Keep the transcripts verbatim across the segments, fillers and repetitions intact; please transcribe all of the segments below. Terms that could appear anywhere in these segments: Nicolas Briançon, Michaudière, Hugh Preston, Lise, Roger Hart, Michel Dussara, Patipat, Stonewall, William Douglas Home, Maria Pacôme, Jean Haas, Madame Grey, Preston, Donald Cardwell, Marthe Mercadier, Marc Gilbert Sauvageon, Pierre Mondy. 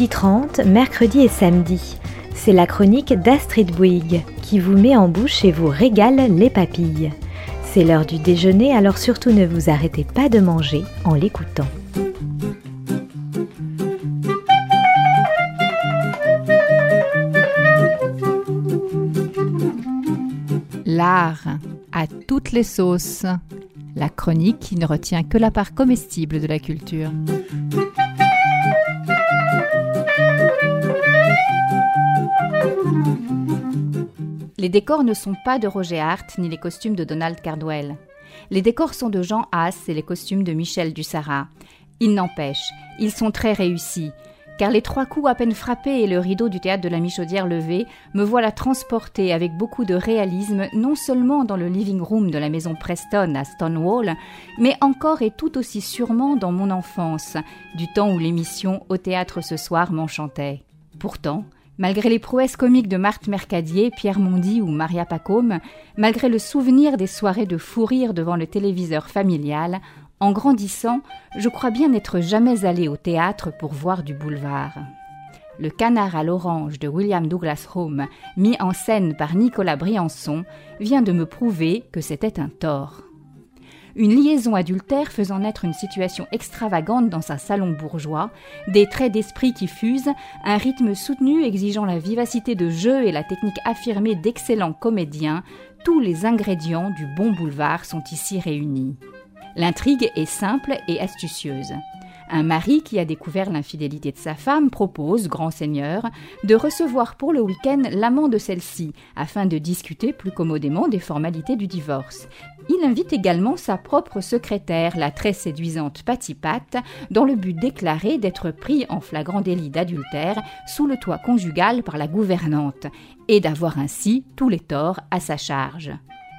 midi trente, mercredi et samedi. C'est la chronique d'Astrid Bouygues qui vous met en bouche et vous régale les papilles. C'est l'heure du déjeuner, alors surtout ne vous arrêtez pas de manger en l'écoutant. L'art à toutes les sauces, la chronique qui ne retient que la part comestible de la culture. Les décors ne sont pas de Roger Hart ni les costumes de Donald Cardwell. Les décors sont de Jean Haas et les costumes de Michel Dussara. Il n'empêche, ils sont très réussis, car les trois coups à peine frappés et le rideau du théâtre de la Michaudière levé, me voilà transportée avec beaucoup de réalisme, non seulement dans le living room de la maison Preston à Stonewall, mais encore et tout aussi sûrement dans mon enfance, du temps où l'émission Au théâtre ce soir m'enchantait. Pourtant, malgré les prouesses comiques de Marthe Mercadier, Pierre Mondy ou Maria Pacôme, malgré le souvenir des soirées de fou rire devant le téléviseur familial, en grandissant, je crois bien n'être jamais allée au théâtre pour voir du boulevard. Le Canard à l'orange de William Douglas Home, mis en scène par Nicolas Briançon, vient de me prouver que c'était un tort. Une liaison adultère faisant naître une situation extravagante dans un salon bourgeois, des traits d'esprit qui fusent, un rythme soutenu exigeant la vivacité de jeu et la technique affirmée d'excellents comédiens, tous les ingrédients du bon boulevard sont ici réunis. L'intrigue est simple et astucieuse. Un mari qui a découvert l'infidélité de sa femme propose, grand seigneur, de recevoir pour le week-end l'amant de celle-ci, afin de discuter plus commodément des formalités du divorce. Il invite également sa propre secrétaire, la très séduisante Patipat, dans le but déclaré d'être pris en flagrant délit d'adultère sous le toit conjugal par la gouvernante, et d'avoir ainsi tous les torts à sa charge.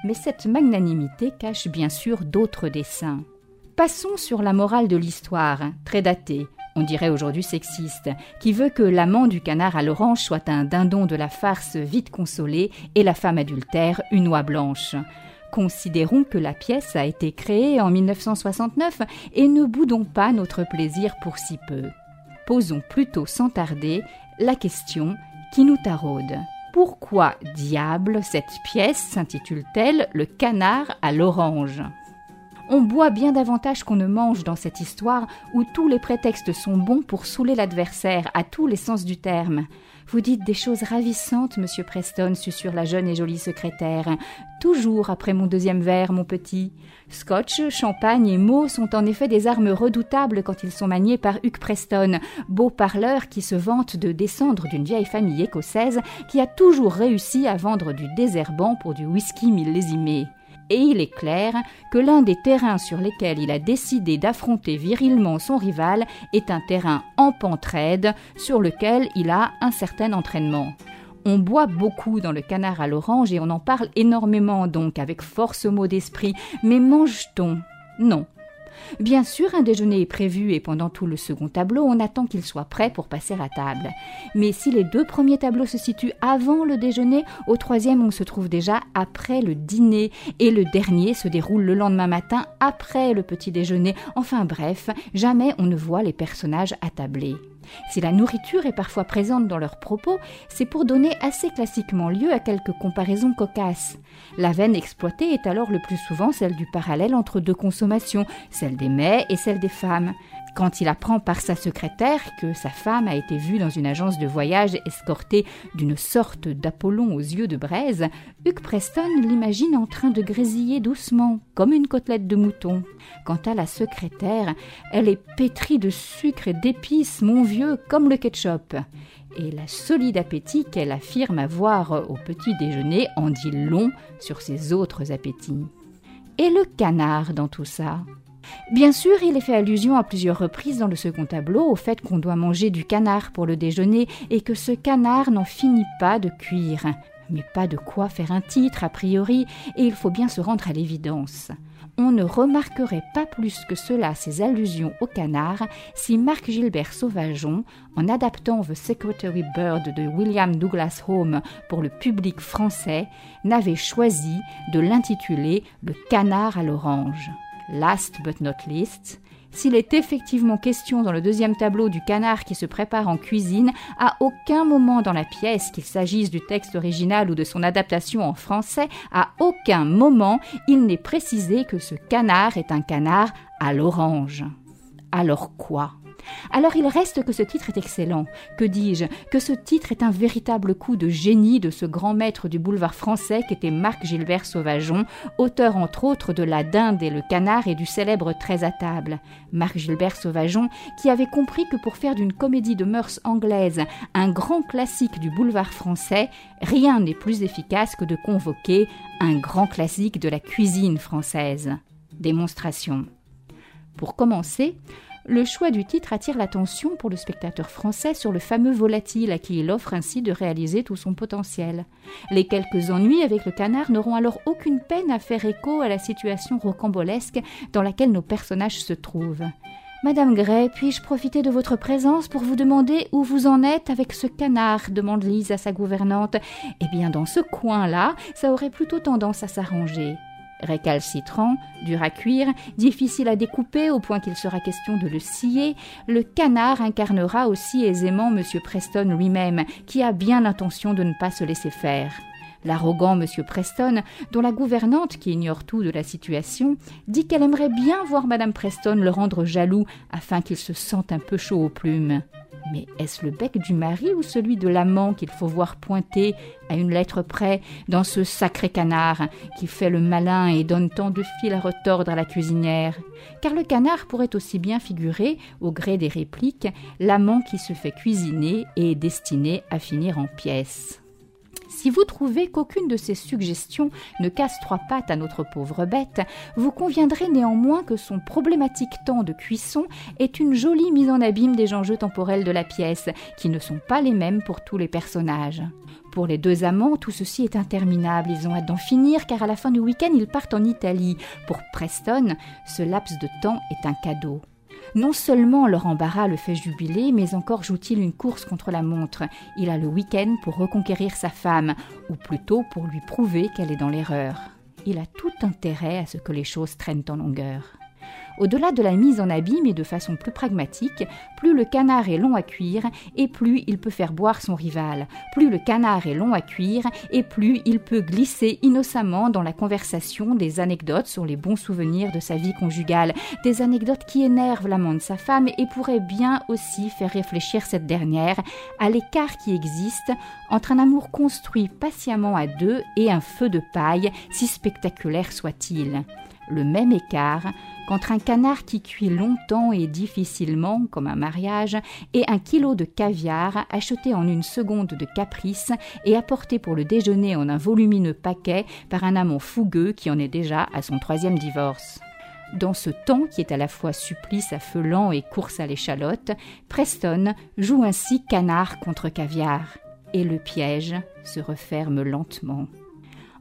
Mais cette magnanimité cache bien sûr d'autres desseins. Passons sur la morale de l'histoire, très datée, on dirait aujourd'hui sexiste, qui veut que l'amant du Canard à l'orange soit un dindon de la farce vite consolé et la femme adultère une oie blanche. Considérons que la pièce a été créée en mille neuf cent soixante-neuf et ne boudons pas notre plaisir pour si peu. Posons plutôt sans tarder la question qui nous taraude. Pourquoi diable cette pièce s'intitule-t-elle « Le Canard à l'orange » ? On boit bien davantage qu'on ne mange dans cette histoire où tous les prétextes sont bons pour saouler l'adversaire à tous les sens du terme. « Vous dites des choses ravissantes, monsieur Preston, susurre la jeune et jolie secrétaire. Toujours après mon deuxième verre, mon petit. Scotch, champagne et mots sont en effet des armes redoutables quand ils sont maniés par Hugh Preston, beau parleur qui se vante de descendre d'une vieille famille écossaise qui a toujours réussi à vendre du désherbant pour du whisky millésimé. » Et il est clair que l'un des terrains sur lesquels il a décidé d'affronter virilement son rival est un terrain en pente raide sur lequel il a un certain entraînement. On boit beaucoup dans le Canard à l'orange et on en parle énormément donc avec force mots d'esprit, mais mange-t-on ? Non. Bien sûr, un déjeuner est prévu et pendant tout le second tableau, on attend qu'il soit prêt pour passer à table. Mais si les deux premiers tableaux se situent avant le déjeuner, au troisième, on se trouve déjà après le dîner et le dernier se déroule le lendemain matin après le petit déjeuner. Enfin bref, jamais on ne voit les personnages attablés. Si la nourriture est parfois présente dans leurs propos, c'est pour donner assez classiquement lieu à quelques comparaisons cocasses. La veine exploitée est alors le plus souvent celle du parallèle entre deux consommations, celle des mets et celle des femmes. Quand il apprend par sa secrétaire que sa femme a été vue dans une agence de voyage escortée d'une sorte d'Apollon aux yeux de braise, Hugh Preston l'imagine en train de grésiller doucement, comme une côtelette de mouton. Quant à la secrétaire, elle est pétrie de sucre et d'épices, mon vieux, comme le ketchup. Et la solide appétit qu'elle affirme avoir au petit déjeuner en dit long sur ses autres appétits. Et le canard dans tout ça ? Bien sûr, il est fait allusion à plusieurs reprises dans le second tableau au fait qu'on doit manger du canard pour le déjeuner et que ce canard n'en finit pas de cuire. Mais pas de quoi faire un titre a priori, et il faut bien se rendre à l'évidence. On ne remarquerait pas plus que cela ces allusions au canard si Marc Gilbert Sauvageon, en adaptant The Secretary Bird de William Douglas Home pour le public français, n'avait choisi de l'intituler « Le canard à l'orange ». Last but not least, S'il est effectivement question dans le deuxième tableau du canard qui se prépare en cuisine, à aucun moment dans la pièce, qu'il s'agisse du texte original ou de son adaptation en français, à aucun moment il n'est précisé que ce canard est un canard à l'orange. Alors quoi ? Alors il reste que ce titre est excellent, que dis-je, que ce titre est un véritable coup de génie de ce grand maître du boulevard français qu'était Marc Gilbert Sauvageon, auteur entre autres de La Dinde et le Canard et du célèbre Treize à table. Marc Gilbert Sauvageon qui avait compris que pour faire d'une comédie de mœurs anglaise un grand classique du boulevard français, rien n'est plus efficace que de convoquer un grand classique de la cuisine française. Démonstration. Pour commencer, le choix du titre attire l'attention pour le spectateur français sur le fameux volatile à qui il offre ainsi de réaliser tout son potentiel. Les quelques ennuis avec le canard n'auront alors aucune peine à faire écho à la situation rocambolesque dans laquelle nos personnages se trouvent. « Madame Grey, puis-je profiter de votre présence pour vous demander où vous en êtes avec ce canard ?» demande Lise à sa gouvernante. « Eh bien, dans ce coin-là, ça aurait plutôt tendance à s'arranger. » Récalcitrant, dur à cuire, difficile à découper au point qu'il sera question de le scier, le canard incarnera aussi aisément M. Preston lui-même, qui a bien l'intention de ne pas se laisser faire. L'arrogant M. Preston, dont la gouvernante, qui ignore tout de la situation, dit qu'elle aimerait bien voir Mme Preston le rendre jaloux afin qu'il se sente un peu chaud aux plumes. Mais est-ce le bec du mari ou celui de l'amant qu'il faut voir pointer à une lettre près dans ce sacré canard qui fait le malin et donne tant de fil à retordre à la cuisinière ? Car le canard pourrait aussi bien figurer, au gré des répliques, l'amant qui se fait cuisiner et est destiné à finir en pièces. Si vous trouvez qu'aucune de ces suggestions ne casse trois pattes à notre pauvre bête, vous conviendrez néanmoins que son problématique temps de cuisson est une jolie mise en abîme des enjeux temporels de la pièce, qui ne sont pas les mêmes pour tous les personnages. Pour les deux amants, tout ceci est interminable, ils ont hâte d'en finir car à la fin du week-end ils partent en Italie. Pour Preston, ce laps de temps est un cadeau. Non seulement leur embarras le fait jubiler, mais encore joue-t-il une course contre la montre. Il a le week-end pour reconquérir sa femme, ou plutôt pour lui prouver qu'elle est dans l'erreur. Il a tout intérêt à ce que les choses traînent en longueur. Au-delà de la mise en abîme et de façon plus pragmatique, plus le canard est long à cuire et plus il peut faire boire son rival. Plus le canard est long à cuire et plus il peut glisser innocemment dans la conversation des anecdotes sur les bons souvenirs de sa vie conjugale, des anecdotes qui énervent l'amant de sa femme et pourraient bien aussi faire réfléchir cette dernière à l'écart qui existe entre un amour construit patiemment à deux et un feu de paille, si spectaculaire soit-il. Le même écart qu'entre un canard qui cuit longtemps et difficilement, comme un mariage, et un kilo de caviar acheté en une seconde de caprice et apporté pour le déjeuner en un volumineux paquet par un amant fougueux qui en est déjà à son troisième divorce. Dans ce temps qui est à la fois supplice à feu lent et course à l'échalote, Preston joue ainsi canard contre caviar, et le piège se referme lentement.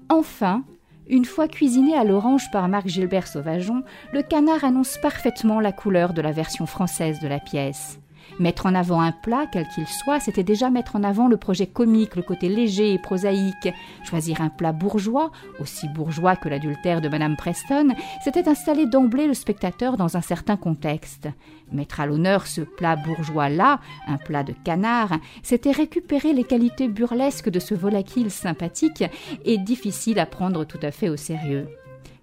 Enfin, une fois cuisiné à l'orange par Marc Gilbert Sauvageon, le canard annonce parfaitement la couleur de la version française de la pièce. Mettre en avant un plat, quel qu'il soit, c'était déjà mettre en avant le projet comique, le côté léger et prosaïque. Choisir un plat bourgeois, aussi bourgeois que l'adultère de Madame Preston, c'était installer d'emblée le spectateur dans un certain contexte. Mettre à l'honneur ce plat bourgeois-là, un plat de canard, c'était récupérer les qualités burlesques de ce volatile sympathique et difficile à prendre tout à fait au sérieux.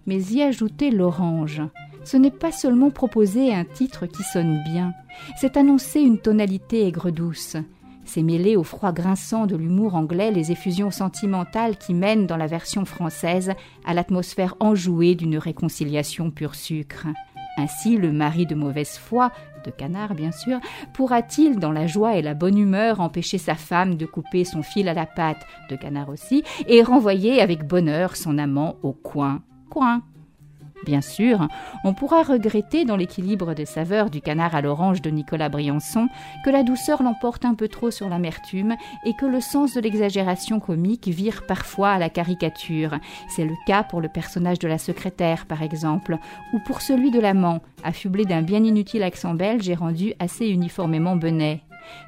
Mais y ajouter l'orange. Ce n'est pas seulement proposer un titre qui sonne bien, c'est annoncer une tonalité aigre-douce. C'est mêler au froid grinçant de l'humour anglais les effusions sentimentales qui mènent dans la version française à l'atmosphère enjouée d'une réconciliation pur sucre. Ainsi, le mari de mauvaise foi, de canard bien sûr, pourra-t-il, dans la joie et la bonne humeur, empêcher sa femme de couper son fil à la patte, de canard aussi, et renvoyer avec bonheur son amant au coin, coin. Bien sûr, on pourra regretter dans l'équilibre des saveurs du canard à l'orange de Nicolas Briançon que la douceur l'emporte un peu trop sur l'amertume et que le sens de l'exagération comique vire parfois à la caricature. C'est le cas pour le personnage de la secrétaire, par exemple, ou pour celui de l'amant, affublé d'un bien inutile accent belge et rendu assez uniformément benêt.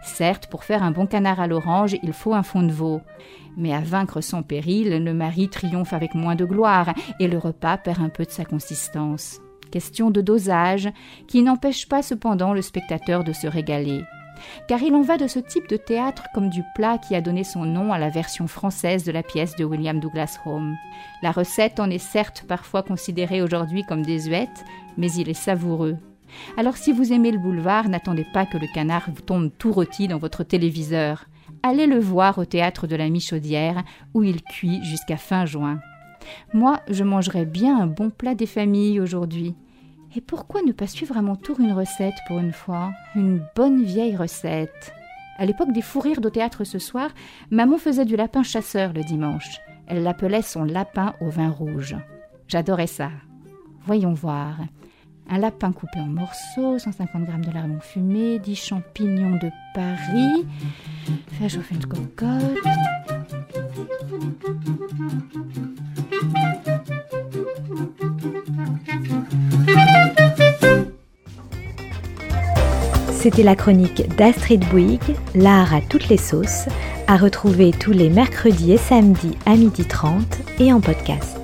Certes, pour faire un bon canard à l'orange, il faut un fond de veau. Mais à vaincre sans péril, le mari triomphe avec moins de gloire et le repas perd un peu de sa consistance. question de dosage, qui n'empêche pas cependant le spectateur de se régaler. Car il en va de ce type de théâtre comme du plat qui a donné son nom à la version française de la pièce de William Douglas Home. La recette en est certes parfois considérée aujourd'hui comme désuète, mais il est savoureux. Alors si vous aimez le boulevard, n'attendez pas que le canard vous tombe tout rôti dans votre téléviseur. Allez le voir au théâtre de la Michaudière, où il cuit jusqu'à fin juin. Moi, je mangerais bien un bon plat des familles aujourd'hui. Et pourquoi ne pas suivre à mon tour une recette pour une fois ? Une bonne vieille recette. À l'époque des fous rires d'au théâtre ce soir, maman faisait du lapin chasseur le dimanche. Elle l'appelait son lapin au vin rouge. J'adorais ça. Voyons voir. Un lapin coupé en morceaux, cent cinquante grammes de lardons fumés, dix champignons de Paris. Fais chauffer une cocotte. C'était la chronique d'Astrid Bouygues, l'art à toutes les sauces, à retrouver tous les mercredis et samedis à midi trente et en podcast.